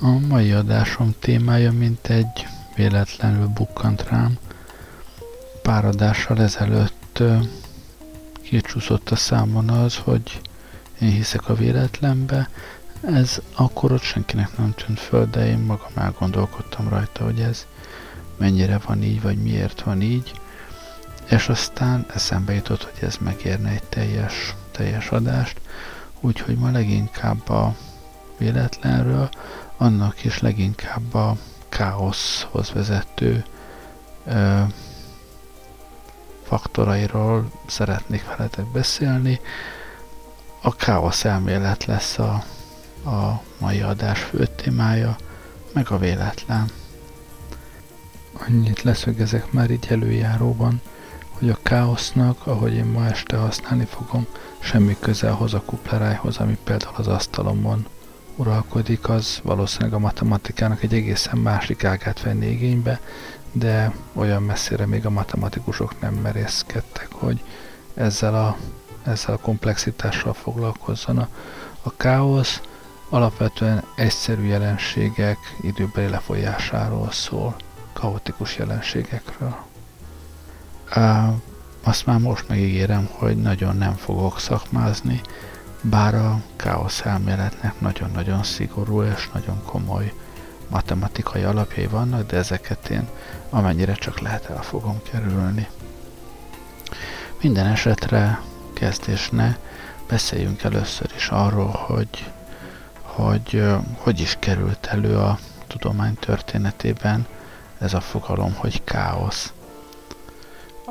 A mai adásom témája mintegy véletlenül bukkant rám. Pár adással ezelőtt kicsúszott a számon az, hogy én hiszek a véletlenbe. Ez akkor ott senkinek nem tűnt föl, de én magam elgondolkodtam rajta, hogy ez mennyire van így, vagy miért van így. És aztán eszembe jutott, hogy ez megérne egy teljes adást. Úgyhogy ma leginkább a véletlenről, annak is leginkább a káoszhoz vezető faktorairól szeretnék veletek beszélni. A káosz elmélet lesz a mai adás fő témája, meg a véletlen. Annyit leszögezek már így előjáróban, hogy a káosznak, ahogy én ma este használni fogom, semmi köze ahhoz a kuplerájhoz, ami például az asztalomon uralkodik, az valószínűleg a matematikának egy egészen másik ágát venni igénybe, de olyan messzire még a matematikusok nem merészkedtek, hogy ezzel a komplexitással foglalkozzon. A káosz alapvetően egyszerű jelenségek időbeli lefolyásáról szól, kaotikus jelenségekről. Azt már most megígérem, hogy nagyon nem fogok szakmázni, bár a káosz elméletnek nagyon-nagyon szigorú és nagyon komoly matematikai alapjai vannak, de ezeket én amennyire csak lehet el fogom kerülni. Minden esetre kezdésne beszéljünk először is arról, hogy is került elő a tudomány történetében ez a fogalom, hogy káosz.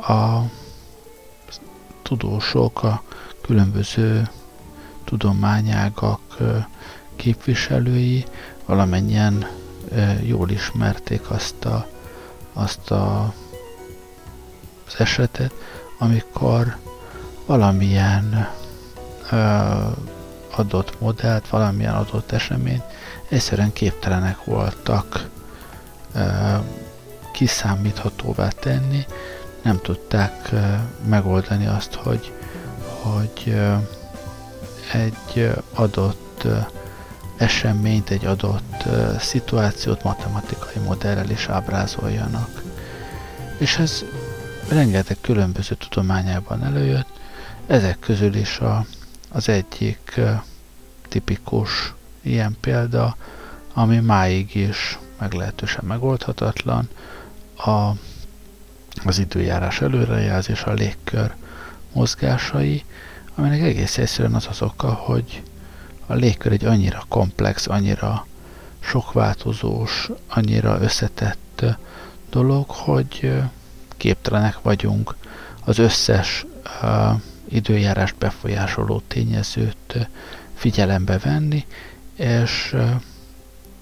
A tudósok, a különböző tudományágak képviselői valamennyien jól ismerték azt az esetet, amikor valamilyen adott modellt, valamilyen adott eseményt egyszerűen képtelenek voltak kiszámíthatóvá tenni, nem tudták megoldani azt, hogy egy adott eseményt, egy adott szituációt matematikai modellel is ábrázoljanak. És ez rengeteg különböző tudományában előjött, ezek közül is az egyik tipikus ilyen példa, ami máig is meglehetősen megoldhatatlan, az időjárás előrejelzés, a légkör mozgásai, aminek egész egyszerűen az oka, hogy a légkör egy annyira komplex, annyira sokváltozós, annyira összetett dolog, hogy képtelenek vagyunk az összes időjárást befolyásoló tényezőt figyelembe venni, és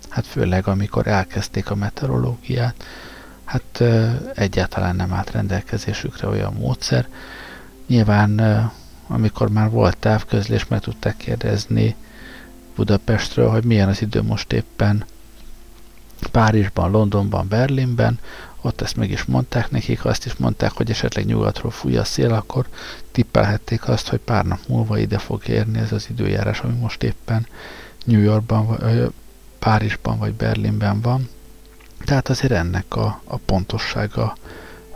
hát főleg amikor elkezdték a meteorológiát, hát egyáltalán nem állt rendelkezésükre olyan módszer. Nyilván amikor már volt távközlés, meg tudták kérdezni Budapestről, hogy milyen az idő most éppen Párizsban, Londonban, Berlinben, ott ezt meg is mondták nekik, azt is mondták, hogy esetleg nyugatról fúj a szél, akkor tippelhették azt, hogy pár nap múlva ide fog érni ez az időjárás, ami most éppen New Yorkban, vagy Párizsban vagy Berlinben van. Tehát azért ennek a pontossága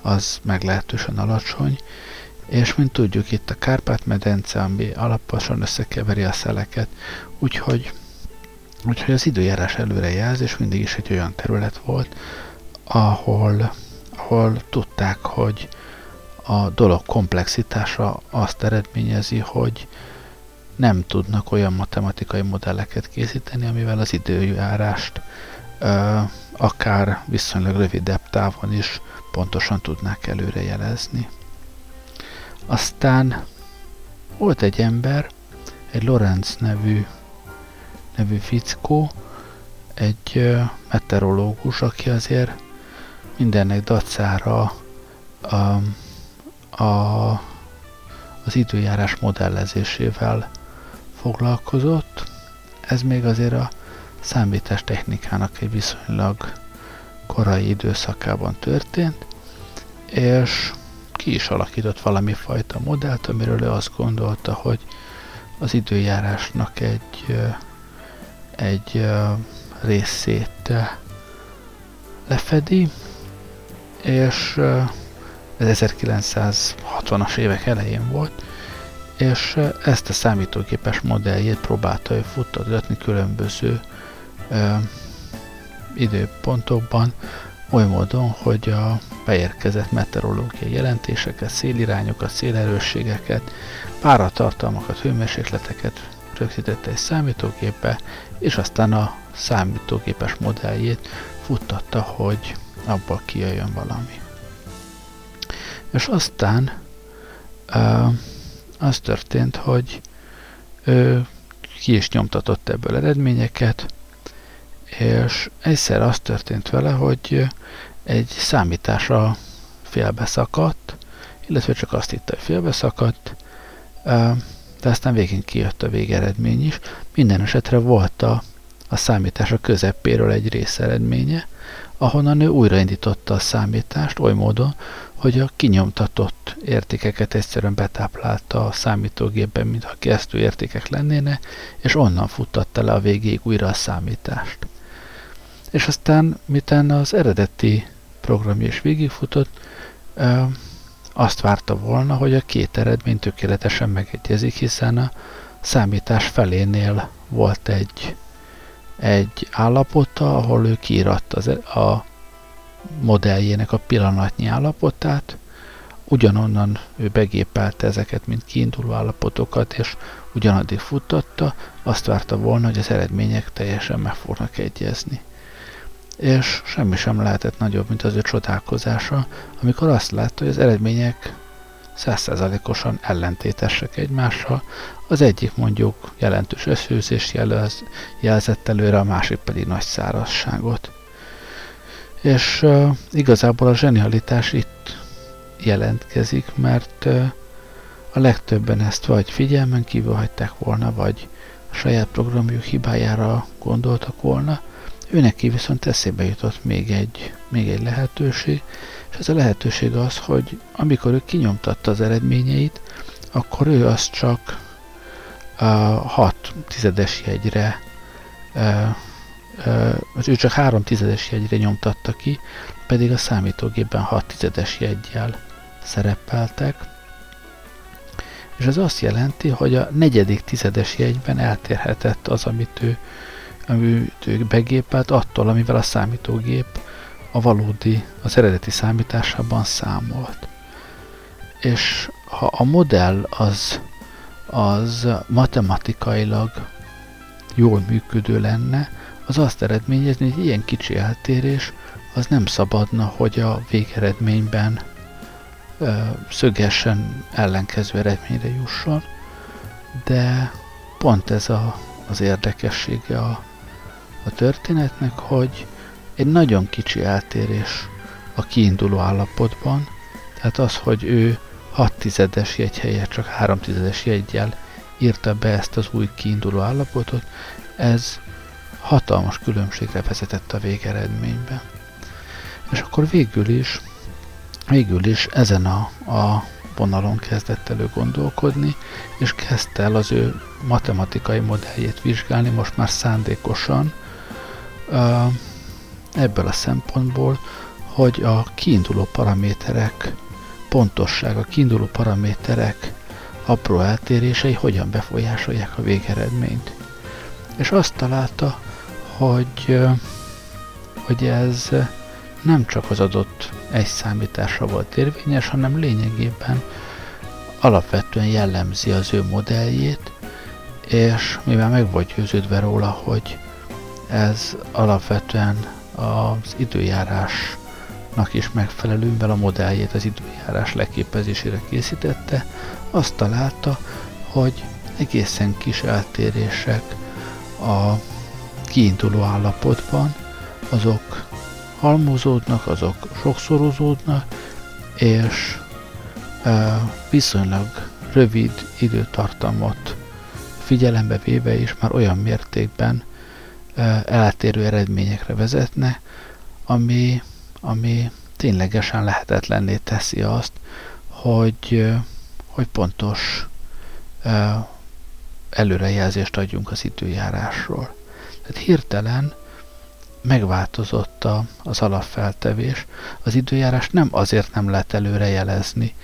az meglehetősen alacsony, És mint tudjuk, itt a Kárpát-medence, ami alaposan összekeveri a szeleket, úgyhogy az időjárás előrejelzés mindig is egy olyan terület volt, ahol tudták, hogy a dolog komplexitása azt eredményezi, hogy nem tudnak olyan matematikai modelleket készíteni, amivel az időjárást akár viszonylag rövidebb távon is pontosan tudnák előrejelezni. Aztán volt egy ember, egy Lorenz nevű fickó, egy meteorológus, aki azért mindennek dacára az időjárás modellezésével foglalkozott. Ez még azért a számítástechnikának egy viszonylag korai időszakában történt, és ki is alakított valami fajta modellt, amiről ő azt gondolta, hogy az időjárásnak egy részét lefedi, és ez 1960-as évek elején volt, és ezt a számítógépes modelljét próbálta ő futtatni különböző időpontokban, oly módon, hogy a beérkezett meteorológiai jelentéseket, szélirányokat, szélerősségeket, páratartalmakat, hőmérsékleteket rögzítette egy számítógépbe, és aztán a számítógépes modelljét futtatta, hogy abból kijöjjön valami. És aztán az történt, hogy ki is nyomtatott ebből eredményeket, és egyszer az történt vele, hogy egy számítása félbeszakadt, illetve csak azt hitte, hogy félbeszakadt, de aztán végén kijött a végeredmény is. Minden esetre volt a számítása közepéről egy részeredménye, ahonnan ő újraindította a számítást oly módon, hogy a kinyomtatott értékeket egyszerűen betáplálta a számítógépben, mintha kezdő értékek lennének, és onnan futtatta le a végéig újra a számítást. És aztán, miután az eredeti programja is végigfutott, azt várta volna, hogy a két eredmény tökéletesen megegyezik, hiszen a számítás felénél volt egy állapota, ahol ő kiíratta a modelljének a pillanatnyi állapotát, ugyanonnan ő begépelte ezeket, mint kiinduló állapotokat, és ugyanaddig futtatta, azt várta volna, hogy az eredmények teljesen meg fognak egyezni. És semmi sem lehetett nagyobb, mint az ő csodálkozása, amikor azt látta, hogy az eredmények 100%-osan ellentétesek egymással, az egyik mondjuk jelentős összehűzést jelzett előre, a másik pedig nagy szárazságot. És igazából a zsenialitás itt jelentkezik, mert a legtöbben ezt vagy figyelmen kívül hagyták volna, vagy a saját programjuk hibájára gondoltak volna. Őneki viszont eszébe jutott még egy lehetőség, és ez a lehetőség az, hogy amikor ő kinyomtatta az eredményeit, akkor ő azt csak 3 tizedes jegyre nyomtatta ki, pedig a számítógépben 6 tizedes jeggyel szerepeltek. És ez azt jelenti, hogy a 4. tizedes jegyben eltérhetett az, amit ő begépelt, attól, amivel a számítógép az eredeti számításában számolt. És ha a modell az matematikailag jól működő lenne, az azt eredményezni, hogy ilyen kicsi eltérés az nem szabadna, hogy a végeredményben szögesen ellenkező eredményre jusson, de pont ez az érdekessége a történetnek, hogy egy nagyon kicsi eltérés a kiinduló állapotban, tehát az, hogy ő 6 tizedes jegy helyett csak 3 tizedes jeggyel írta be ezt az új kiinduló állapotot, ez hatalmas különbségre vezetett a végeredménybe. És akkor végül is ezen a vonalon kezdett elő gondolkodni, és kezdte el az ő matematikai modelljét vizsgálni, most már szándékosan, ebből a szempontból, hogy a kiinduló paraméterek pontosság, a kiinduló paraméterek apró eltérései hogyan befolyásolják a végeredményt. És azt találta, hogy ez nem csak az adott egy számításra volt érvényes, hanem lényegében alapvetően jellemzi az ő modelljét, és mivel meg volt győződve róla, hogy ez alapvetően az időjárásnak is megfelelő, mivel a modelljét az időjárás leképezésére készítette, azt találta, hogy egészen kis eltérések a kiinduló állapotban, azok halmozódnak, azok sokszorozódnak, és viszonylag rövid időtartamot figyelembe véve is már olyan mértékben eltérő eredményekre vezetne, ami ténylegesen lehetetlenné teszi azt, hogy pontos előrejelzést adjunk az időjárásról. Tehát hirtelen megváltozott az alapfeltevés. Az időjárás nem azért nem lehet előrejelezni,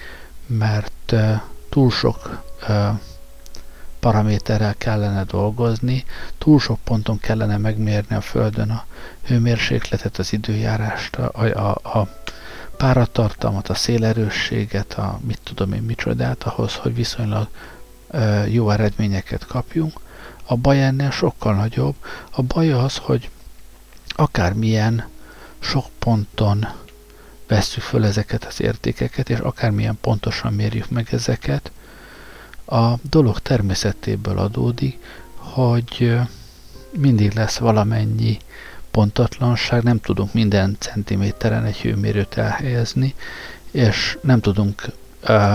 mert túl sok paraméterrel kellene dolgozni, túl sok ponton kellene megmérni a Földön a hőmérsékletet, az időjárást, a páratartalmat, a szélerősséget, a mit tudom én micsodát, ahhoz, hogy viszonylag jó eredményeket kapjunk. A baj ennél sokkal nagyobb. A baj az, hogy akármilyen sok ponton vesszük föl ezeket az értékeket, és akármilyen pontosan mérjük meg ezeket, a dolog természetéből adódik, hogy mindig lesz valamennyi pontatlanság, nem tudunk minden centiméteren egy hőmérőt elhelyezni, és nem tudunk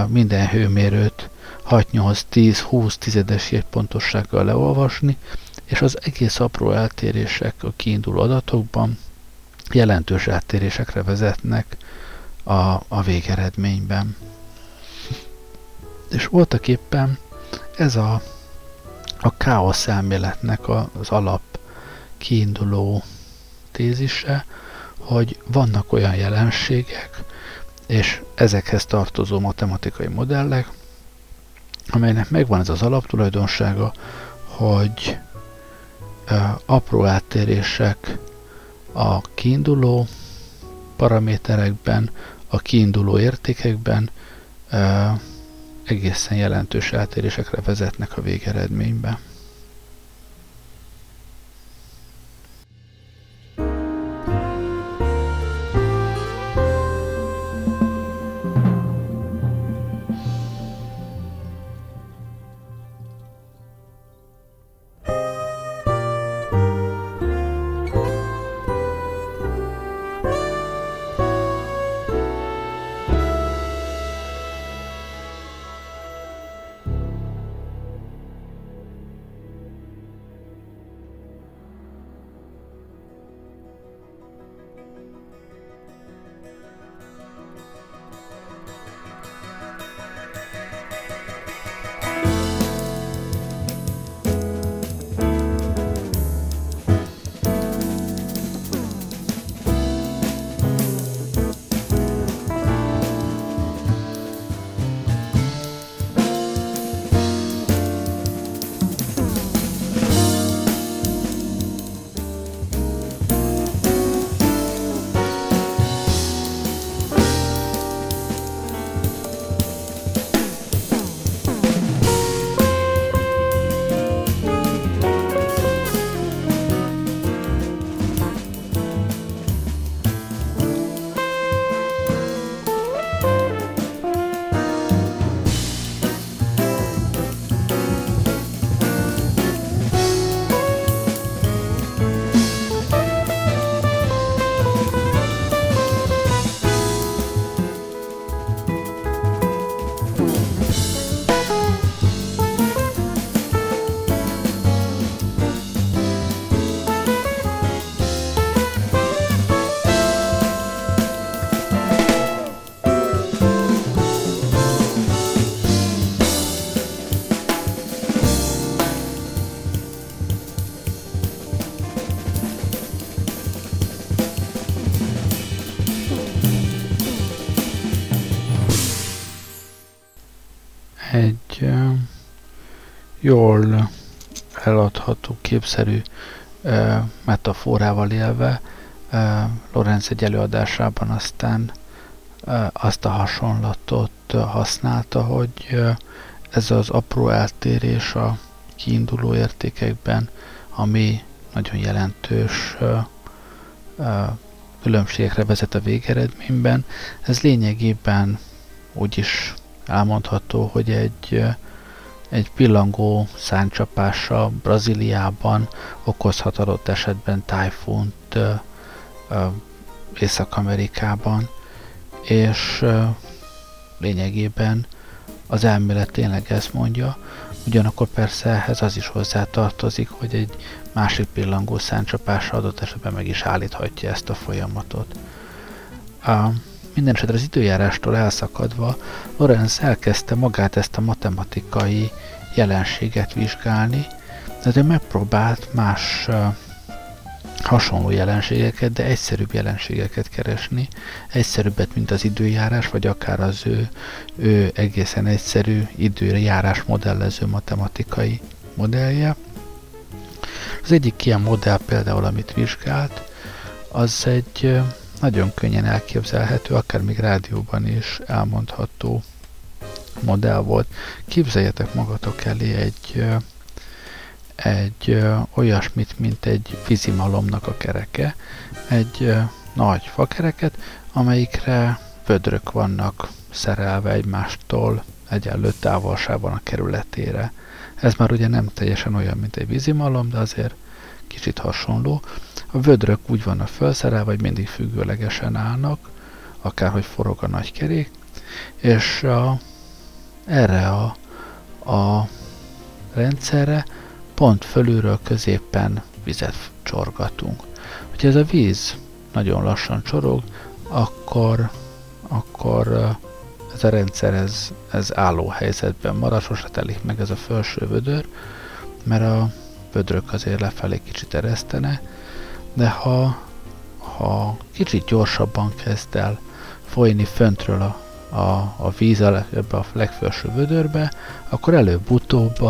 minden hőmérőt 6-8-10-20 tizedes pontossággal leolvasni, és az egész apró eltérések a kiinduló adatokban jelentős eltérésekre vezetnek a végeredményben. És voltak éppen ez a káosz elméletnek az alap kiinduló tézise, hogy vannak olyan jelenségek, és ezekhez tartozó matematikai modellek, amelynek megvan ez az alaptulajdonsága, hogy apró eltérések a kiinduló paraméterekben, a kiinduló értékekben egészen jelentős eltérésekre vezetnek a végeredménybe. egy jól eladható, képszerű metaforával élve Lorenz egy előadásában aztán azt a hasonlatot használta, hogy ez az apró eltérés a kiinduló értékekben, ami nagyon jelentős különbségekre vezet a végeredményben. Ez lényegében úgy is elmondható, hogy egy pillangó száncsapása Brazíliában okozhat adott esetben tájfunt Észak-Amerikában, és lényegében az elmélet tényleg ezt mondja, ugyanakkor persze ehhez az is hozzátartozik, hogy egy másik pillangó száncsapása adott esetben meg is állíthatja ezt a folyamatot. Minden esetre az időjárástól elszakadva Lorenz elkezdte magát ezt a matematikai jelenséget vizsgálni, de ő megpróbált más hasonló jelenségeket, de egyszerűbb jelenségeket keresni, egyszerűbbet, mint az időjárás, vagy akár az ő egészen egyszerű időjárás modellező matematikai modellje. Az egyik ilyen modell például, amit vizsgált, az egy nagyon könnyen elképzelhető, akár még rádióban is elmondható modell volt. Képzeljetek magatok elé egy olyasmit, mint egy vízimalomnak a kereke, egy nagy fakereket, amelyikre vödrök vannak szerelve egymástól egyenlő távolságban a kerületére. Ez már ugye nem teljesen olyan, mint egy vízimalom, de azért kicsit hasonló. A vödrök úgy vannak felszerelve, hogy mindig függőlegesen állnak, akárhogy forog a nagy kerék, és erre a rendszerre pont fölülről középen vizet csorgatunk. Hogyha ez a víz nagyon lassan csorog, akkor ez a rendszer ez álló helyzetben marad, sosem telik meg ez a felső vödör, mert a vödrök azért lefelé kicsit eresztene, de ha kicsit gyorsabban kezd el folyni föntről a víz ebbe a legfelső vödörbe, akkor előbb-utóbb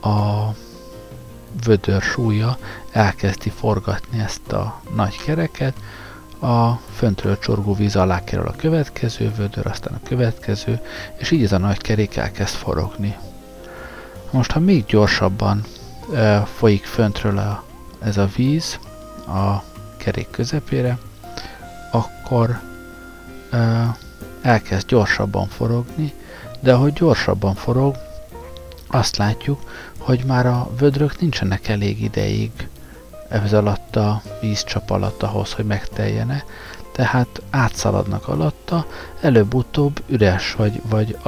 a vödör súlya elkezdi forgatni ezt a nagy kereket, a föntről csorgó víz alá kerül a következő vödör, aztán a következő, és így ez a nagy kerék elkezd forogni. Most, ha még gyorsabban folyik föntről ez a víz a kerék közepére, akkor elkezd gyorsabban forogni, de ahogy gyorsabban forog, azt látjuk, hogy már a vödrök nincsenek elég ideig ez alatt a vízcsap alatt ahhoz, hogy megteljene, tehát átszaladnak alatta, előbb-utóbb üres vagy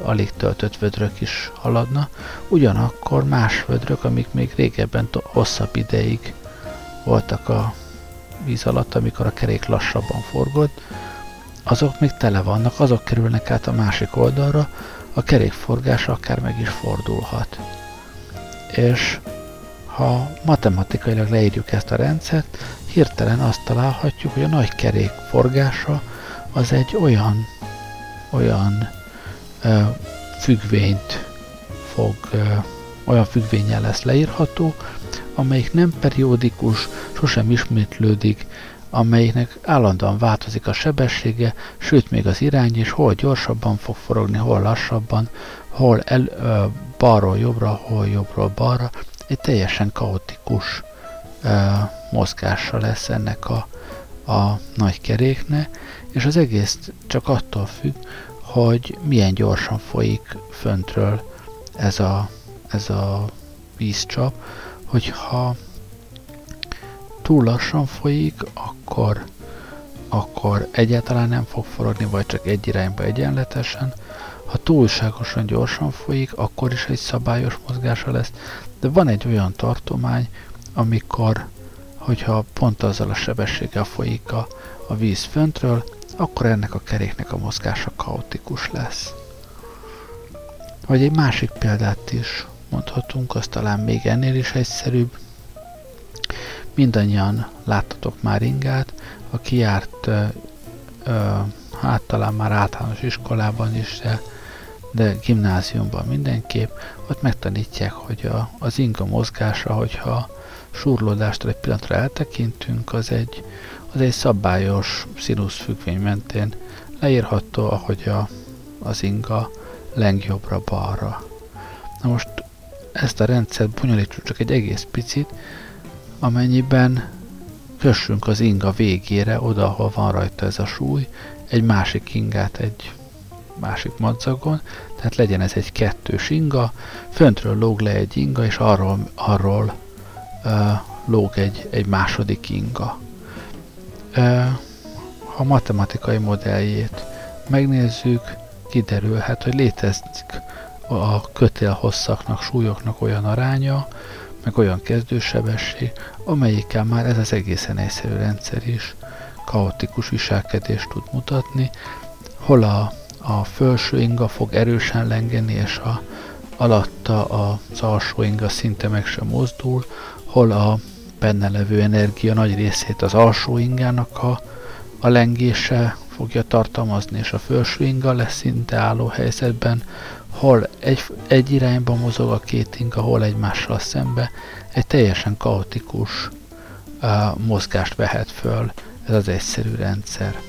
alig töltött vödrök is haladna, ugyanakkor más vödrök, amik még régebben hosszabb ideig voltak a víz alatt, amikor a kerék lassabban forgott, azok még tele vannak, azok kerülnek át a másik oldalra, a kerékforgás akár meg is fordulhat. És ha matematikailag leírjuk ezt a rendszert, hirtelen azt találhatjuk, hogy a nagy kerék forgása az egy olyan függvénnyel lesz leírható, amelyik nem periódikus, sosem ismétlődik, amelyiknek állandóan változik a sebessége, sőt még az irány is, hol gyorsabban fog forogni, hol lassabban, hol balról jobbra, hol jobbról balra. Egy teljesen kaotikus mozgása lesz ennek a nagy keréknek, és az egész csak attól függ, hogy milyen gyorsan folyik föntről ez a vízcsap, hogyha túl lassan folyik, akkor egyáltalán nem fog forogni, vagy csak egy irányba egyenletesen. Ha túlságosan gyorsan folyik, akkor is egy szabályos mozgása lesz, de van egy olyan tartomány, amikor, hogyha pont azzal a sebességgel folyik a víz föntről, akkor ennek a keréknek a mozgása kaotikus lesz. Vagy egy másik példát is mondhatunk, az talán még ennél is egyszerűbb. Mindannyian láttatok már Ingát, aki járt, talán már általános iskolában is, de gimnáziumban mindenképp, ott megtanítják, hogy az inga mozgása, hogyha súrlódástól egy pillanatra eltekintünk, az egy szabályos színuszfüggvény mentén leírható, ahogy az inga leng jobbra-balra. Na most ezt a rendszert bonyolítsuk csak egy egész picit, amennyiben kössünk az inga végére, oda, ahol van rajta ez a súly, egy másik ingát egy másik madzagon, tehát legyen ez egy kettős inga, föntről lóg le egy inga, és arról lóg egy második inga. Ha a matematikai modelljét megnézzük, kiderülhet, hogy létezik a kötélhosszaknak, súlyoknak olyan aránya, meg olyan kezdősebesség, amelyikkel már ez az egészen egyszerű rendszer is kaotikus viselkedést tud mutatni, hol a felső inga fog erősen lengeni, és alatta az alsó inga szinte meg sem mozdul, hol a benne levő energia nagy részét az alsó ingának a lengése fogja tartalmazni, és a felső inga lesz szinte álló helyzetben, hol egy irányba mozog a két inga, hol egymással szembe, egy teljesen kaotikus mozgást vehet föl ez az egyszerű rendszer.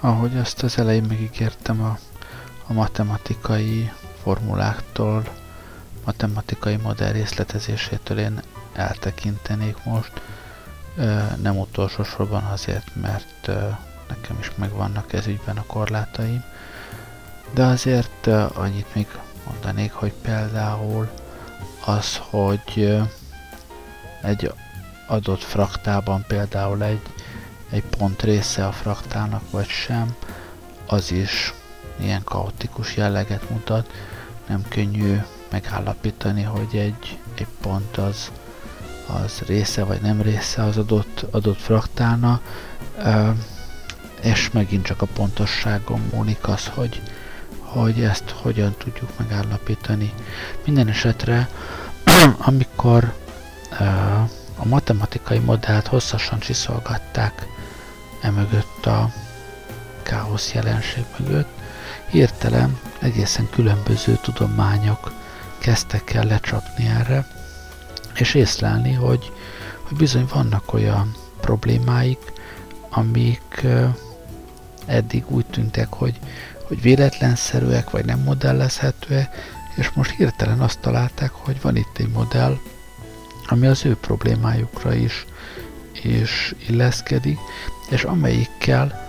Ahogy azt az elején megígértem, a matematikai formuláktól, matematikai modell részletezésétől én eltekintenék most, nem utolsó sorban azért, mert nekem is megvannak ez ügyben a korlátaim, de azért annyit még mondanék, hogy például az, hogy egy adott fraktában például egy pont része a fraktálnak vagy sem, az is ilyen kaotikus jelleget mutat. Nem könnyű megállapítani, hogy egy pont az része vagy nem része az adott fraktálna, és megint csak a pontosságon múlik az, hogy ezt hogyan tudjuk megállapítani. Minden esetre, amikor a matematikai modellt hosszasan csiszolgatták emögött a káosz jelenség mögött, hirtelen egészen különböző tudományok kezdtek el lecsapni erre, és észlelni, hogy bizony vannak olyan problémáik, amik eddig úgy tűntek, hogy véletlenszerűek vagy nem modellezhetőek, és most hirtelen azt találták, hogy van itt egy modell, ami az ő problémájukra is illeszkedik, és amelyikkel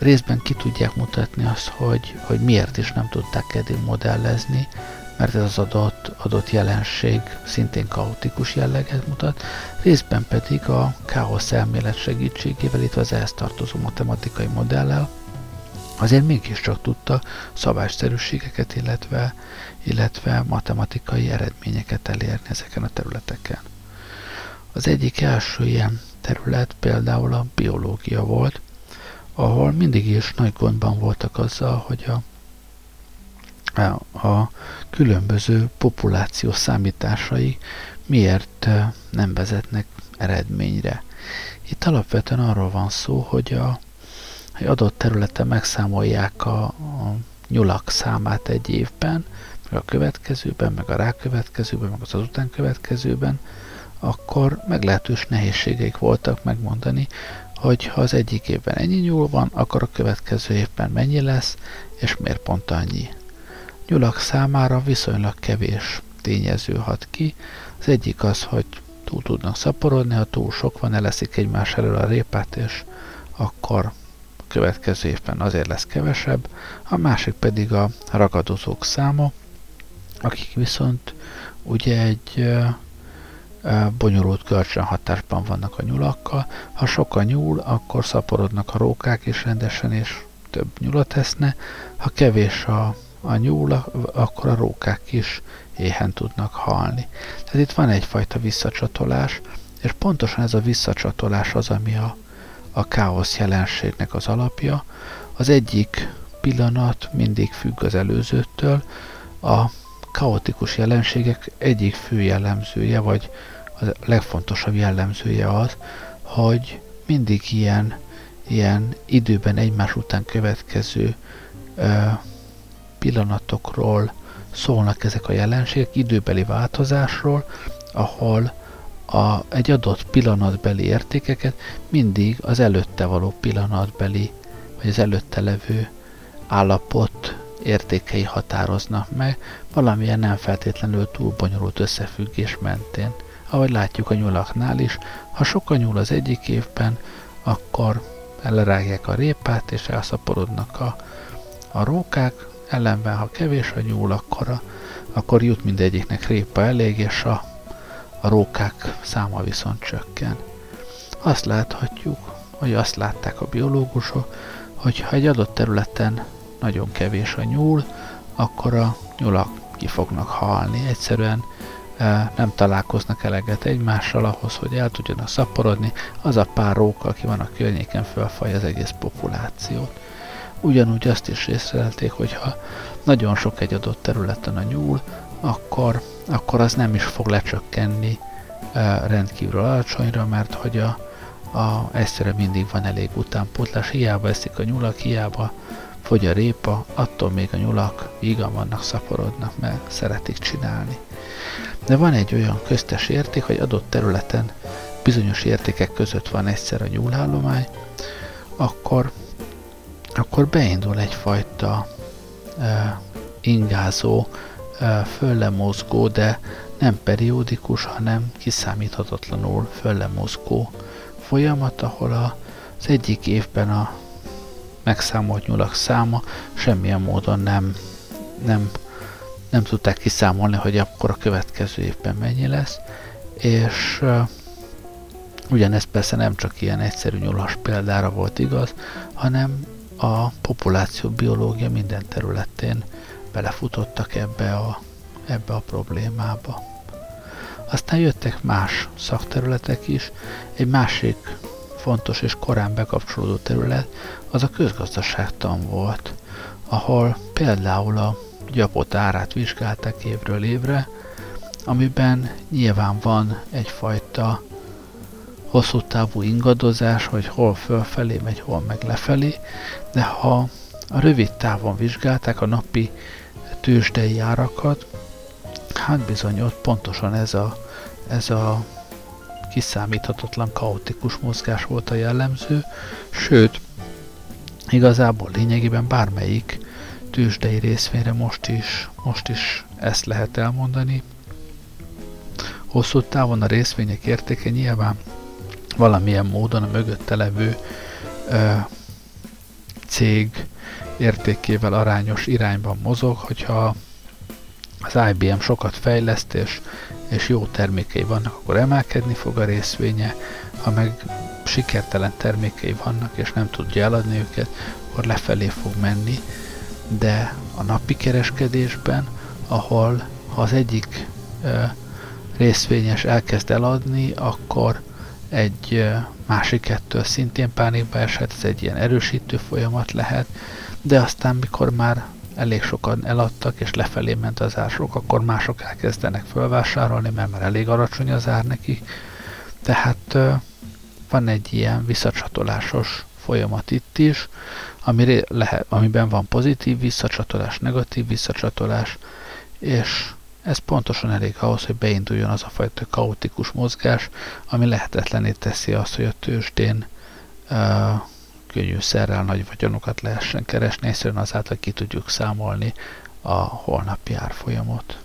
részben ki tudják mutatni azt, hogy miért is nem tudták eddig modellezni, mert ez az adott jelenség szintén kaotikus jelleget mutat, részben pedig a káosz elmélet segítségével, illetve az ehhez tartozó matematikai modellel azért mégiscsak tudta szabályszerűségeket, illetve matematikai eredményeket elérni ezeken a területeken. Az egyik első ilyen terület például a biológia volt, ahol mindig is nagy gondban voltak azzal, hogy a különböző populáció számításai miért nem vezetnek eredményre. Itt alapvetően arról van szó, hogy egy adott területen megszámolják a nyulak számát egy évben, meg a következőben, meg a rákövetkezőben, meg az azután következőben, akkor meglehetős nehézségeik voltak megmondani, hogy ha az egyik évben ennyi nyúl van, akkor a következő évben mennyi lesz, és miért pont annyi. Nyulak számára viszonylag kevés tényező hat ki. Az egyik az, hogy túl tudnak szaporodni, ha túl sok van, eleszik egymás elől a répát, és akkor a következő évben azért lesz kevesebb. A másik pedig a ragadozók száma, akik viszont ugye egy bonyolult kölcsönhatásban vannak a nyulakkal. Ha sok a nyúl, akkor szaporodnak a rókák is rendesen, és több nyulat eszne. Ha kevés a nyúl, akkor a rókák is éhen tudnak halni. Tehát itt van egyfajta visszacsatolás, és pontosan ez a visszacsatolás az, ami a káosz jelenségnek az alapja. Az egyik pillanat mindig függ az előzőtől, a kaotikus jelenségek egyik fő jellemzője, vagy a legfontosabb jellemzője az, hogy mindig ilyen időben egymás után következő pillanatokról szólnak ezek a jelenségek, időbeli változásról, ahol egy adott pillanatbeli értékeket mindig az előtte való pillanatbeli, vagy az előtte levő állapot értékei határoznak meg, valamilyen nem feltétlenül túl bonyolult összefüggés mentén. Ahogy látjuk a nyulaknál is, ha sok a nyúl az egyik évben, akkor elrágják a répát és elszaporodnak a rókák, ellenben ha kevés a nyúl, akkor jut mindegyiknek répa elég, és a rókák száma viszont csökken. Azt láthatjuk, hogy azt látták a biológusok, hogy ha egy adott területen nagyon kevés a nyúl, akkor a nyulak ki fognak halni. Egyszerűen nem találkoznak eleget egymással ahhoz, hogy el tudjanak szaporodni. Az a pár róka, aki van a környéken, fölfalja az egész populációt. Ugyanúgy azt is észlelték, hogy ha nagyon sok egy adott területen a nyúl, akkor az nem is fog lecsökkenni rendkívül alacsonyra, mert hogy egyszerűen mindig van elég utánpótlás, hiába eszik a nyulak, hiába fogy a répa, attól még a nyulak vígan vannak, szaporodnak, mert szeretik csinálni. De van egy olyan köztes érték, hogy adott területen bizonyos értékek között van egyszer a nyúlállomány, akkor beindul egyfajta ingázó, föllemozgó, de nem periódikus, hanem kiszámíthatatlanul föllemozgó folyamat, ahol az egyik évben a megszámolt nyulak száma semmilyen módon nem tudták kiszámolni, hogy akkor a következő évben mennyi lesz, és ugyanezt persze nem csak ilyen egyszerű nyulas példára volt igaz, hanem a populáció biológia minden területén belefutottak ebbe a problémába. Aztán jöttek más szakterületek is. Egy másik fontos és korán bekapcsolódó terület az a közgazdaságtan volt, ahol például a gyapot árát vizsgálták évről évre, amiben nyilván van egyfajta hosszú távú ingadozás, hogy hol fölfelé megy, hol meg lefelé, de ha a rövid távon vizsgálták a napi tőzsdei árakat, hát bizony ott pontosan ez a kiszámíthatatlan, kaotikus mozgás volt a jellemző, sőt, Igazából lényegében bármelyik tőzsdei részvényre most is ezt lehet elmondani. Hosszú távon a részvények értéke nyilván valamilyen módon a mögötte levő cég értékével arányos irányban mozog, hogyha az IBM sokat fejleszt és jó termékei vannak, akkor emelkedni fog a részvénye, ha meg sikertelen termékei vannak és nem tudja eladni őket, akkor lefelé fog menni, de a napi kereskedésben, ahol ha az egyik részvényes elkezd eladni, akkor egy másik ettől szintén pánikba eshet, ez egy ilyen erősítő folyamat lehet, de aztán mikor már elég sokan eladtak és lefelé ment az árok, akkor mások elkezdenek felvásárolni, mert már elég alacsony az ár neki. Tehát van egy ilyen visszacsatolásos folyamat itt is, amiben van pozitív visszacsatolás, negatív visszacsatolás, és ez pontosan elég ahhoz, hogy beinduljon az a fajta kaotikus mozgás, ami lehetetlené teszi azt, hogy a tőzsdén könnyűszerrel nagy vagyonokat lehessen keresni, egyszerűen azáltal ki tudjuk számolni a holnapi árfolyamot.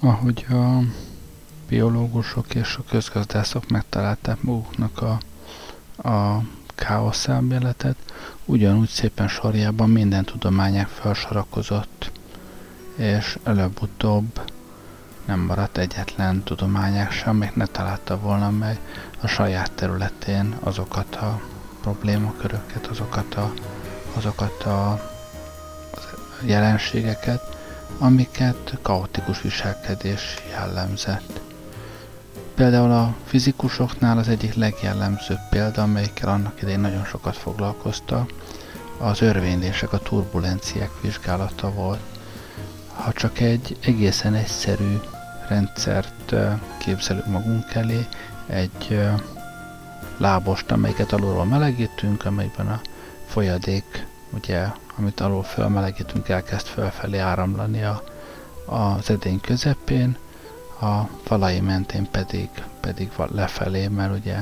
Ahogy a biológusok és a közgazdászok megtalálták maguknak a káosz elméletet, ugyanúgy szépen sorjában minden tudományák felsorakozott, és előbb-utóbb nem maradt egyetlen tudományák sem, még ne találta volna meg a saját területén azokat a problémaköröket, azokat a jelenségeket, amiket kaotikus viselkedés jellemzett. Például a fizikusoknál az egyik legjellemzőbb példa, amelyikkel annak idején nagyon sokat foglalkozta, az örvénylések, a turbulenciák vizsgálata volt. Ha csak egy egészen egyszerű rendszert képzelünk magunk elé, egy lábost, amelyiket alulról melegítünk, amelyben a folyadék, ugye, amit alul fölmelegítünk, elkezd fölfelé áramlani az edény közepén, a falai mentén pedig lefelé, mert ugye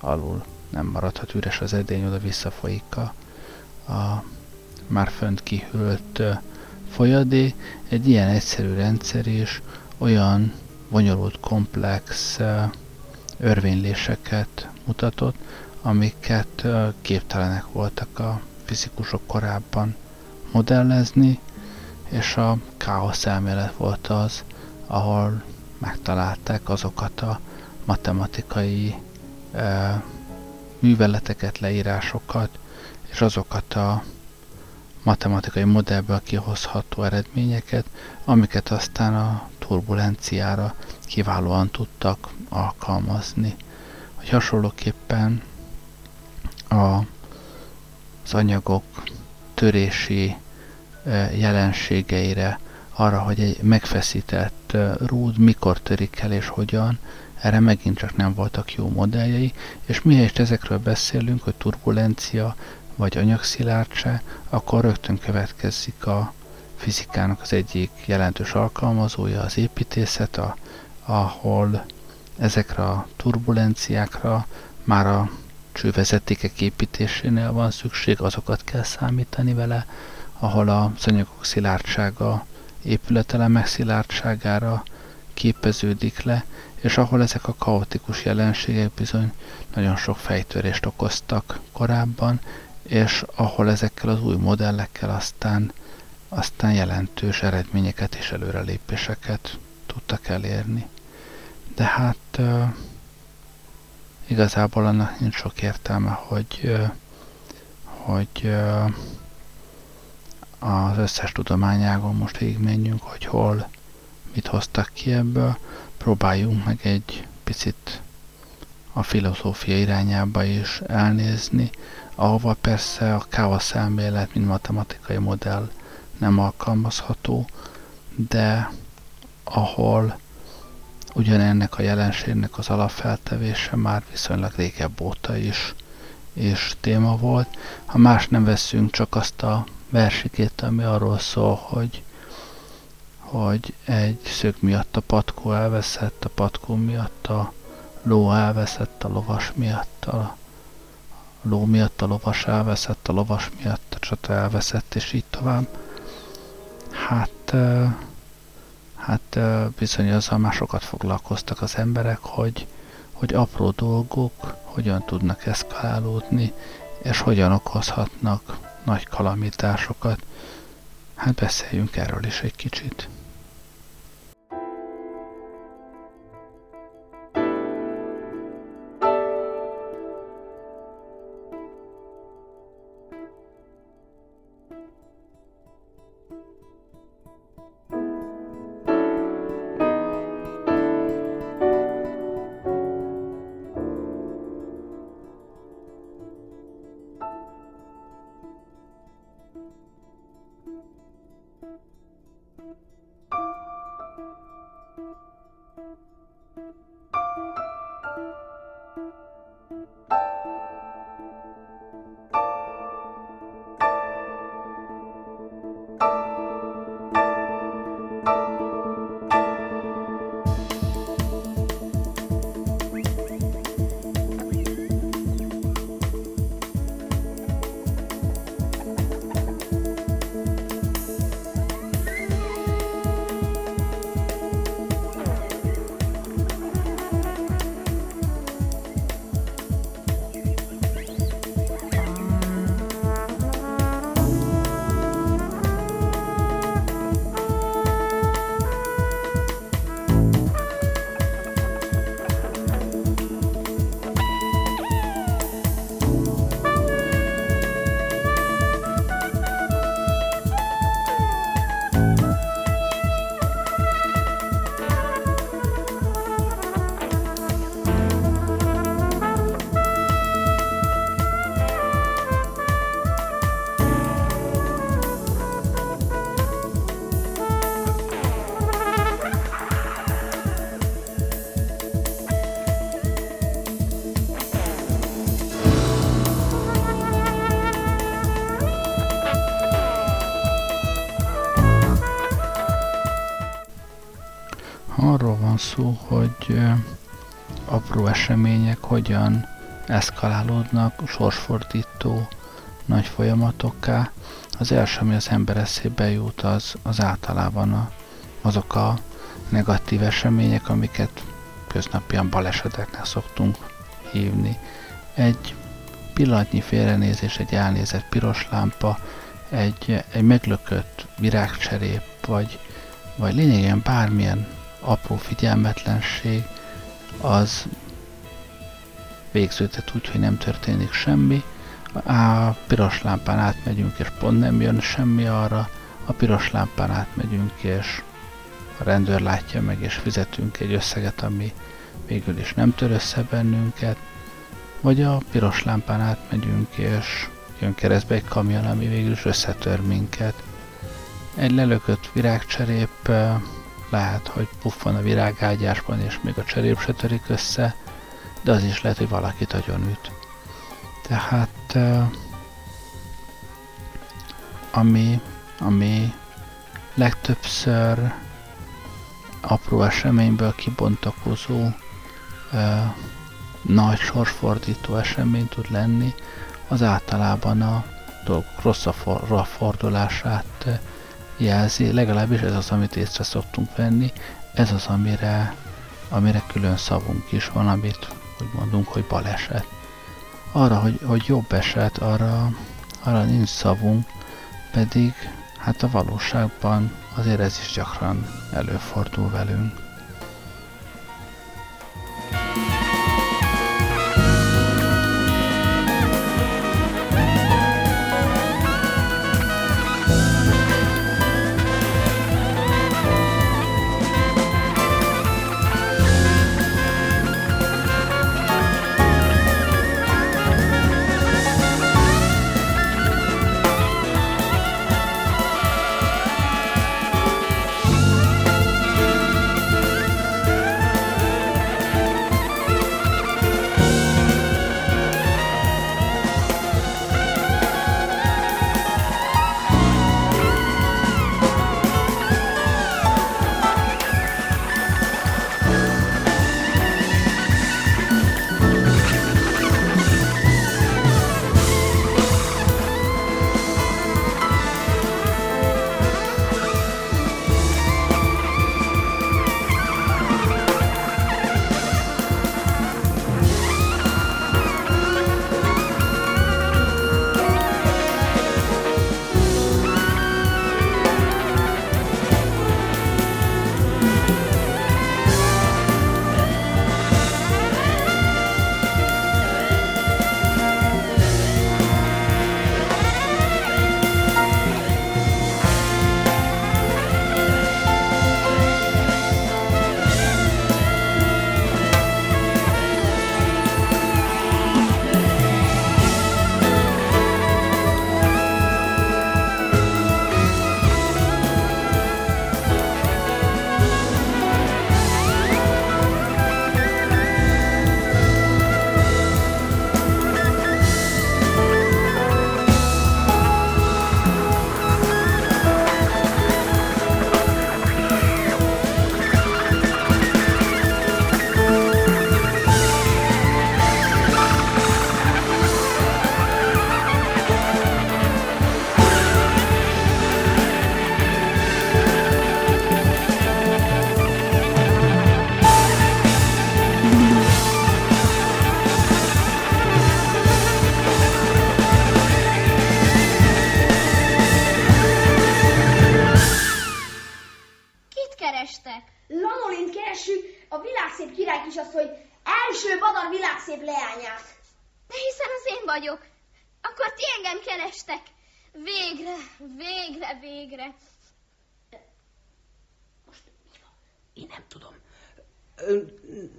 alul nem maradhat üres az edény, oda visszafolyik a már fönt kihűlt folyadék. Egy ilyen egyszerű rendszer is olyan bonyolult, komplex örvényléseket mutatott, amiket képtelenek voltak a fizikusok korábban modellezni, és a káosz elmélet volt az, ahol megtalálták azokat a matematikai műveleteket, leírásokat, és azokat a matematikai modellből kihozható eredményeket, amiket aztán a turbulenciára kiválóan tudtak alkalmazni. Hogy hasonlóképpen az anyagok törési jelenségeire, arra, hogy egy megfeszített rúd mikor törik el és hogyan, erre megint csak nem voltak jó modelljei, és mihelyest ezekről beszélünk, hogy turbulencia vagy anyagszilárdság, akkor rögtön következik a fizikának az egyik jelentős alkalmazója, az építészet, ahol ezekre a turbulenciákra már a csővezetékek építésénél van szükség, azokat kell számítani vele, ahol az anyagok szilárdsága épületelemek szilárdságára képeződik le, és ahol ezek a kaotikus jelenségek bizony nagyon sok fejtörést okoztak korábban, és ahol ezekkel az új modellekkel aztán jelentős eredményeket és előrelépéseket tudtak elérni. De hát igazából annak nincs sok értelme, hogy az összes tudományágon most végigmenjünk, hogy hol mit hoztak ki ebből. Próbáljunk meg egy picit a filozófia irányába is elnézni, ahova persze a káosz elmélet, mint matematikai modell nem alkalmazható, de ahol ugyanennek a jelenségnek az alapfeltevése már viszonylag régebb óta is és téma volt. Ha más nem veszünk, csak azt a versikét, ami arról szól, hogy egy szög miatt a patkó elveszett, a patkó miatt a ló elveszett, a lovas miatt a ló miatt a lovas elveszett, a lovas miatt a csata elveszett, és így tovább. Hát bizony azzal már sokat foglalkoztak az emberek, hogy apró dolgok hogyan tudnak eszkalálódni, és hogyan okozhatnak nagy kalamitásokat. Hát beszéljünk erről is egy kicsit. Arról van szó, hogy apró események hogyan eszkalálódnak sorsfordító nagy folyamatokká. Az első, ami az ember eszébe jut, az általában azok a negatív események, amiket köznapian baleseteknek szoktunk hívni. Egy pillanatnyi félrenézés, egy elnézett piros lámpa, egy meglökött virágcserép, vagy lényegében bármilyen apró figyelmetlenség az végződhet úgy, hogy nem történik semmi. A piros lámpán átmegyünk, és pont nem jön semmi arra. A piros lámpán átmegyünk, és a rendőr látja meg, és fizetünk egy összeget, ami végül is nem tör össze bennünket. Vagy a piros lámpán átmegyünk, és jön keresztbe egy kamion, ami végül is összetör minket. Egy lelökött virágcserép lehet, hogy puffan a virágágyásban és még a cserép se törik össze, de az is lehet, hogy valakit agyonüt. Tehát ami legtöbbször apró eseményből kibontakozó nagy sorsfordító esemény tud lenni, az általában a dolgok rosszabbra fordulását jelzi, legalábbis ez az, amit észre szoktunk venni, ez az, amire külön szavunk is van, amit úgy mondunk, hogy baleset. Arra, hogy jobb eset, arra nincs szavunk, pedig hát a valóságban azért ez is gyakran előfordul velünk.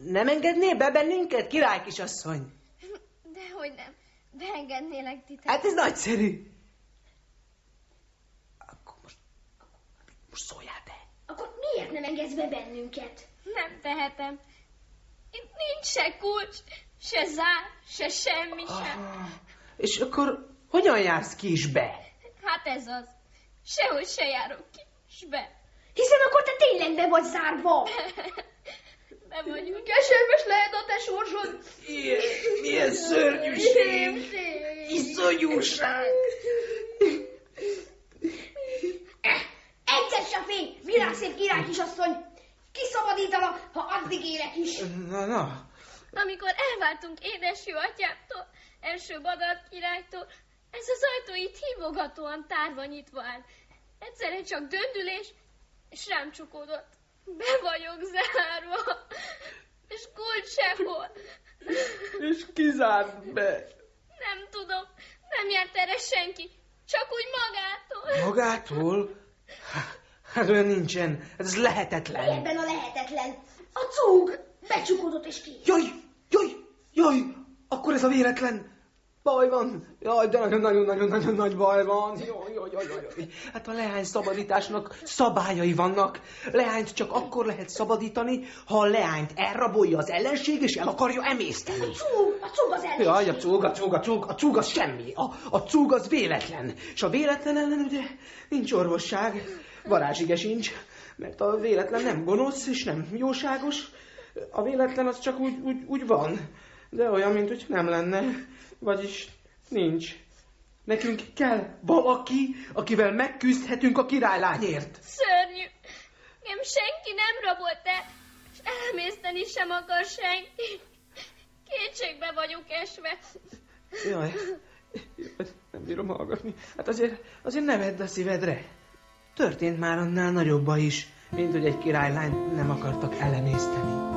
Nem engedné be bennünket, királykisasszony? Dehogy nem. Beengednélek titeket. Hát ez nagyszerű. Akkor most szóljál be. Akkor miért nem engedsz be bennünket? Nem tehetem. Itt nincs se kulcs, se zár, se semmi sem. És akkor hogyan jársz ki is be? Hát ez az. Sehogy se járok ki is be. Hiszen akkor te tényleg be vagy zárva. Nem vagyunk. Keserves lehet a te sorsod. Milyen szörnyűség. Iszonyúság. Egyszer se fény, világszép királykisasszony. Kiszabadítalak, ha addig élek is. Na. Amikor elváltunk édesjó atyámtól, első badart királytól, ez az ajtó itt hívogatóan tárva nyitva áll. Egyszerűen csak döndülés, és rám csukódott. Be vagyok zárva, és kulcs sehol. És kizárt be? Nem tudom, nem járt erre senki, csak úgy magától. Magától? Hát olyan nincsen, ez lehetetlen. Ebben a lehetetlen. A cúg becsukodott és ki. Jaj, akkor ez a véletlen. Baj van! Jaj, de nagyon-nagyon-nagyon nagy baj van! Jaj. Hát a leány szabadításnak szabályai vannak. Leányt csak akkor lehet szabadítani, ha a leányt elrabolja az ellenség, és el akarja emészteni. A cúg az ellenség. Jaj, a cúg az semmi. A cúg az véletlen. És a véletlen ellen ugye nincs orvosság, varázsige sincs, mert a véletlen nem gonosz, és nem jóságos. A véletlen az csak úgy van. De olyan, mint hogy nem lenne. Vagyis nincs. Nekünk kell valaki, akivel megküzdhetünk a királylányért. Szörnyű. Nem, senki nem rabolt el, és elemészteni sem akar senki. Kétségbe vagyok esve. Jaj, nem bírom hallgatni. Hát azért ne vedd a szívedre. Történt már annál nagyobba is, mint hogy egy királylányt nem akartak elemészteni.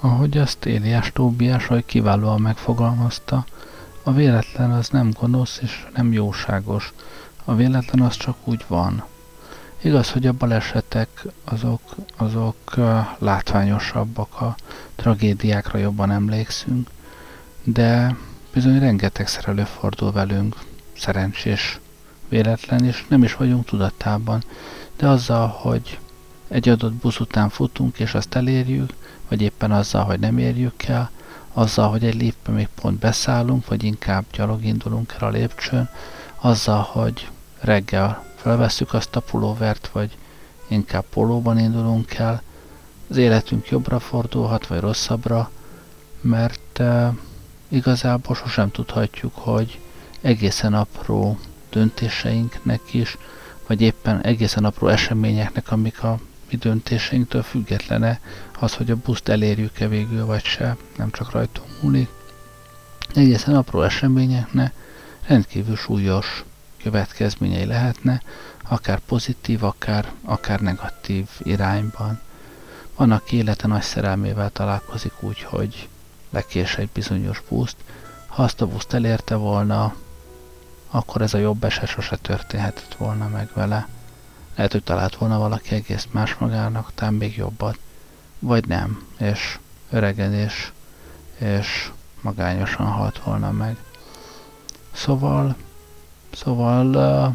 Ahogy azt Éliás Tóbiás oly kiválóan megfogalmazta, a véletlen az nem gonosz és nem jóságos, a véletlen az csak úgy van. Igaz, hogy a balesetek azok látványosabbak, a tragédiákra jobban emlékszünk, de bizony rengetegszer előfordul velünk szerencsés véletlen, és nem is vagyunk tudatában, de azzal, hogy egy adott busz után futunk és azt elérjük, vagy éppen azzal, hogy nem érjük el, azzal, hogy egy lépcsőn még pont beszállunk, vagy inkább gyalog indulunk el a lépcsőn, azzal, hogy reggel felvesszük azt a pulóvert, vagy inkább pólóban indulunk el, az életünk jobbra fordulhat, vagy rosszabbra, mert igazából sosem tudhatjuk, hogy egészen apró döntéseinknek is, vagy éppen egészen apró eseményeknek, amik a mi döntéseinktől függetlene az, hogy a buszt elérjük-e végül vagy se, nem csak rajtunk múlik. Egészen apró eseményeknek rendkívül súlyos következményei lehetne, akár pozitív, akár negatív irányban. Van, aki élete nagy szerelmével találkozik úgy, hogy lekés egy bizonyos buszt. Ha azt a buszt elérte volna, akkor ez a jobb eset sose történhetett volna meg vele. Lehet, hogy talált volna valaki egész más magának, talán még jobbat. Vagy nem, és öregen és magányosan halt volna meg. Szóval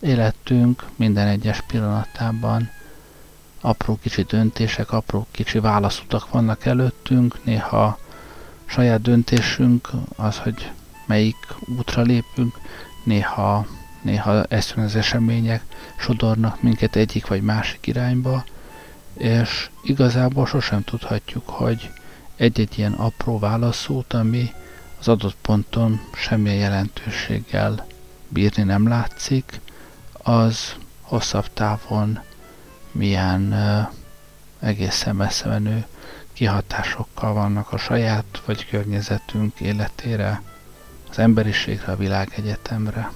életünk minden egyes pillanatában apró kicsi döntések, apró kicsi válaszutak vannak előttünk. Néha saját döntésünk az, hogy melyik útra lépünk, néha egyszerűen az események sodornak minket egyik vagy másik irányba, és igazából sosem tudhatjuk, hogy egy-egy ilyen apró válaszút, ami az adott ponton semmilyen jelentőséggel bírni nem látszik, az hosszabb távon milyen egészen messze menő kihatásokkal vannak a saját vagy környezetünk életére, az emberiségre, a világegyetemre.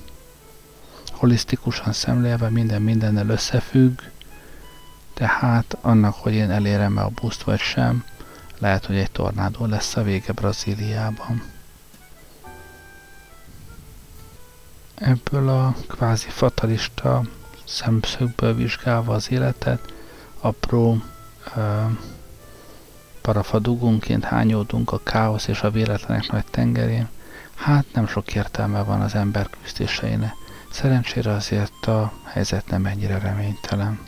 Holisztikusan szemlélve minden mindennel összefügg, tehát annak, hogy én elérem-e a buszt vagy sem, lehet, hogy egy tornádó lesz a vége Brazíliában. Ebből a kvázi fatalista szemszögből vizsgálva az életet, apró parafadugunként hányódunk a káosz és a véletlenek nagy tengerén, hát nem sok értelme van az ember küzdéseinek. Szerencsére azért a helyzet nem ennyire reménytelen.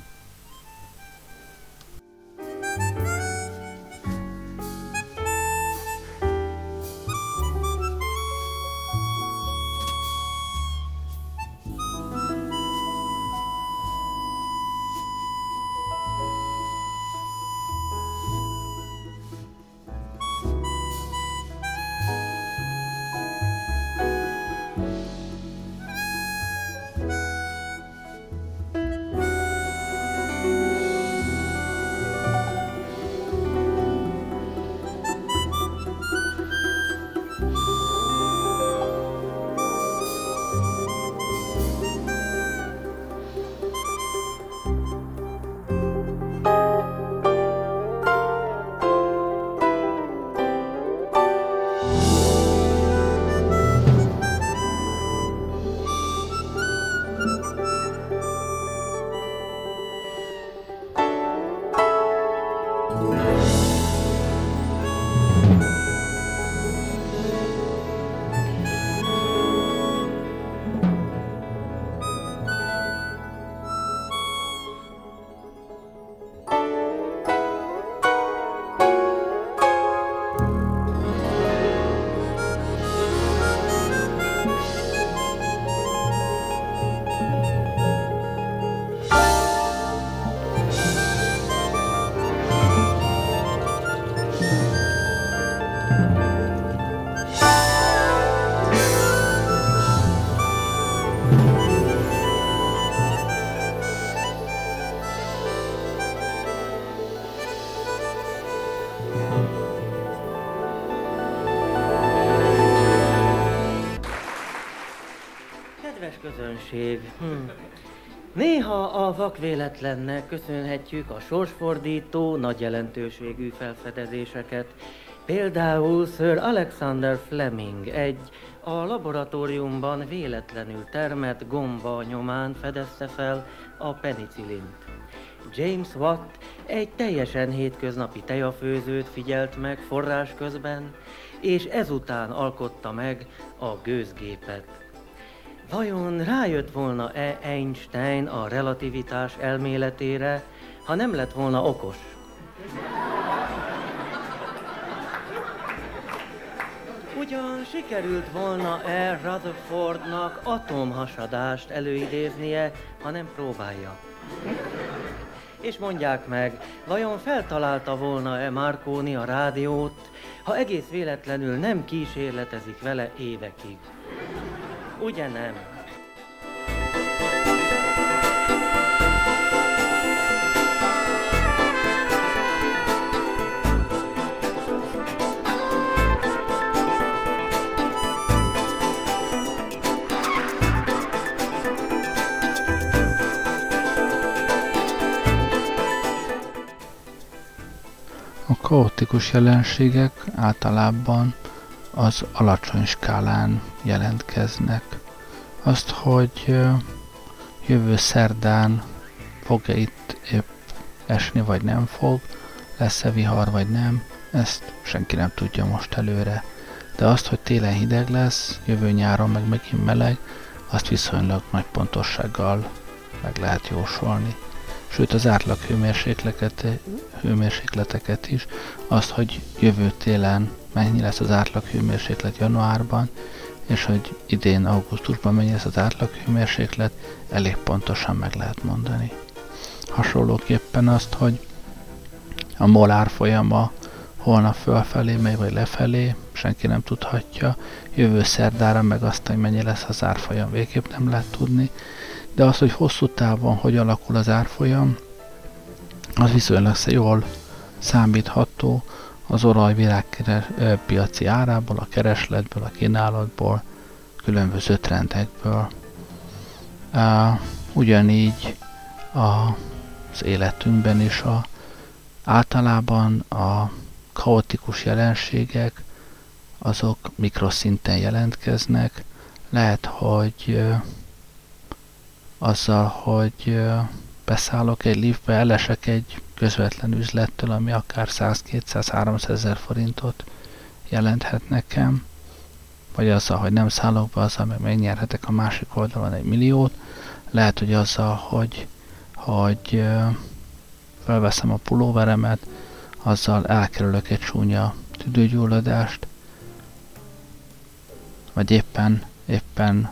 Közönség. Néha a vakvéletlennek köszönhetjük a sorsfordító nagy jelentőségű felfedezéseket. Például Sir Alexander Fleming egy a laboratóriumban véletlenül termett gomba nyomán fedezte fel a penicillint. James Watt egy teljesen hétköznapi tejafőzőt figyelt meg forrás közben, és ezután alkotta meg a gőzgépet. Vajon rájött volna-e Einstein a relativitás elméletére, ha nem lett volna okos? Ugyan sikerült volna-e Rutherfordnak atomhasadást előidéznie, ha nem próbálja? És mondják meg, vajon feltalálta volna-e Marconi a rádiót, ha egész véletlenül nem kísérletezik vele évekig? Ugye nem? A kaotikus jelenségek általában az alacsony skálán jelentkeznek. Azt, hogy jövő szerdán fog-e itt épp esni, vagy nem fog, lesz-e vihar, vagy nem, ezt senki nem tudja most előre. De azt, hogy télen hideg lesz, jövő nyáron meg megint meleg, azt viszonylag nagy pontossággal meg lehet jósolni. Sőt, az átlag hőmérsékleteket is, azt, hogy jövő télen mennyi lesz az átlag hőmérséklet januárban, és hogy idén augusztusban mennyi lesz az átlag hőmérséklet, elég pontosan meg lehet mondani. Hasonlóképpen azt, hogy a MOL árfolyama holnap fölfelé megy, vagy lefelé, senki nem tudhatja, jövő szerdára meg azt, hogy mennyi lesz az árfolyam, végképp nem lehet tudni, de az, hogy hosszú távon hogy alakul az árfolyam, az viszonylag jól számítható az olajvilág piaci árából, a keresletből, a kínálatból, különböző trendekből. Ugyanígy az életünkben is általában a kaotikus jelenségek azok mikroszinten jelentkeznek. Lehet, hogy azzal, hogy beszállok egy liftbe, elesek egy közvetlen üzlettől, ami akár 100-200-300 000 forintot jelenthet nekem, vagy azzal, hogy nem szállok be, azzal meg megnyerhetek a másik oldalon 1 milliót, lehet, hogy azzal, hogy felveszem a pulóveremet, azzal elkerülök egy csúnya tüdőgyulladást, vagy éppen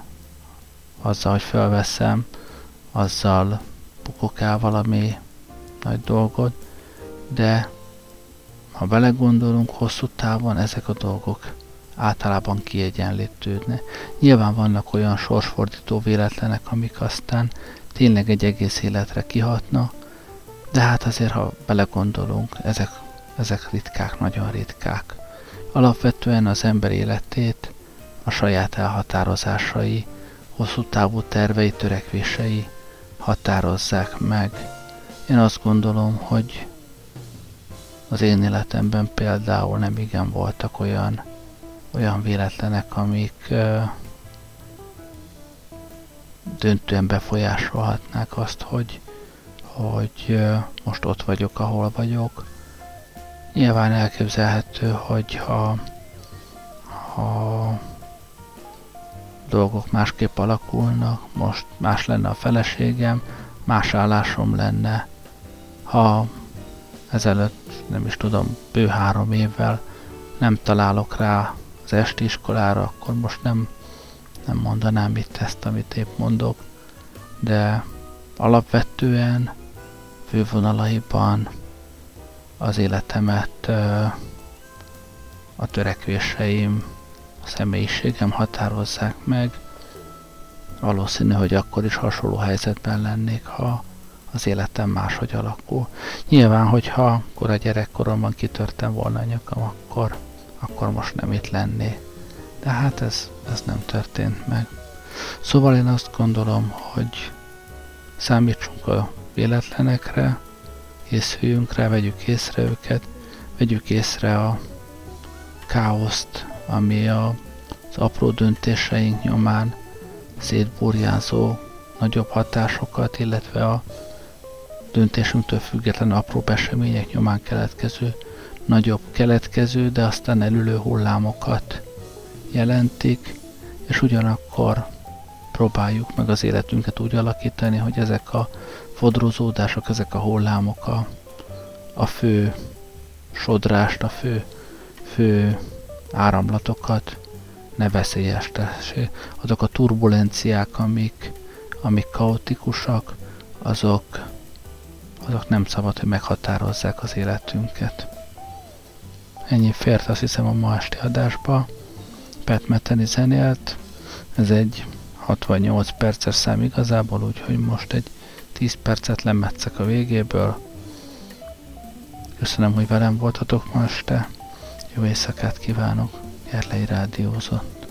azzal, hogy felveszem, azzal bukok el valami nagy dolgot, de ha belegondolunk, hosszú távon ezek a dolgok általában kiegyenlítődnek. Nyilván vannak olyan sorsfordító véletlenek, amik aztán tényleg egy egész életre kihatnak, de hát azért, ha belegondolunk, ezek ritkák, nagyon ritkák. Alapvetően az ember életét a saját elhatározásai, hosszú távú tervei, törekvései határozzák meg. Én azt gondolom, hogy az én életemben például nem igen voltak olyan véletlenek, amik döntően befolyásolhatnák azt, hogy most ott vagyok, ahol vagyok. Nyilván elképzelhető, hogy ha dolgok másképp alakulnak, most más lenne a feleségem, más állásom lenne, ha ezelőtt, nem is tudom, bő 3 évvel nem találok rá az esti iskolára, akkor most nem mondanám itt ezt, amit épp mondok, de alapvetően fővonalaiban az életemet a törekvéseim, a személyiségem határozzák meg. Valószínű, hogy akkor is hasonló helyzetben lennék, ha az életem máshogy alakul. Nyilván, hogyha a gyerekkoromban kitörtem volna a nyakam, akkor most nem itt lennék. De hát ez nem történt meg. Szóval én azt gondolom, hogy számítsunk a véletlenekre, készüljünk rá, vegyük észre őket, vegyük észre a káoszt, ami az apró döntéseink nyomán szétburjánzó nagyobb hatásokat, illetve a döntésünktől független apró események nyomán keletkező, de aztán elülő hullámokat jelentik, és ugyanakkor próbáljuk meg az életünket úgy alakítani, hogy ezek a fodrozódások, ezek a hullámok a fő sodrást, a fő áramlatokat ne veszélyeztessék. Azok a turbulenciák, amik kaotikusak, azok nem szabad, hogy meghatározzák az életünket. Ennyi fért, azt hiszem, a ma esti adásba. Pat Metheny zenélt. Ez egy 68 perces szám igazából, úgyhogy most egy 10 percet lemetszek a végéből. Köszönöm, hogy velem voltatok ma este. Jó éjszakát kívánok. Gerlei rádiózott.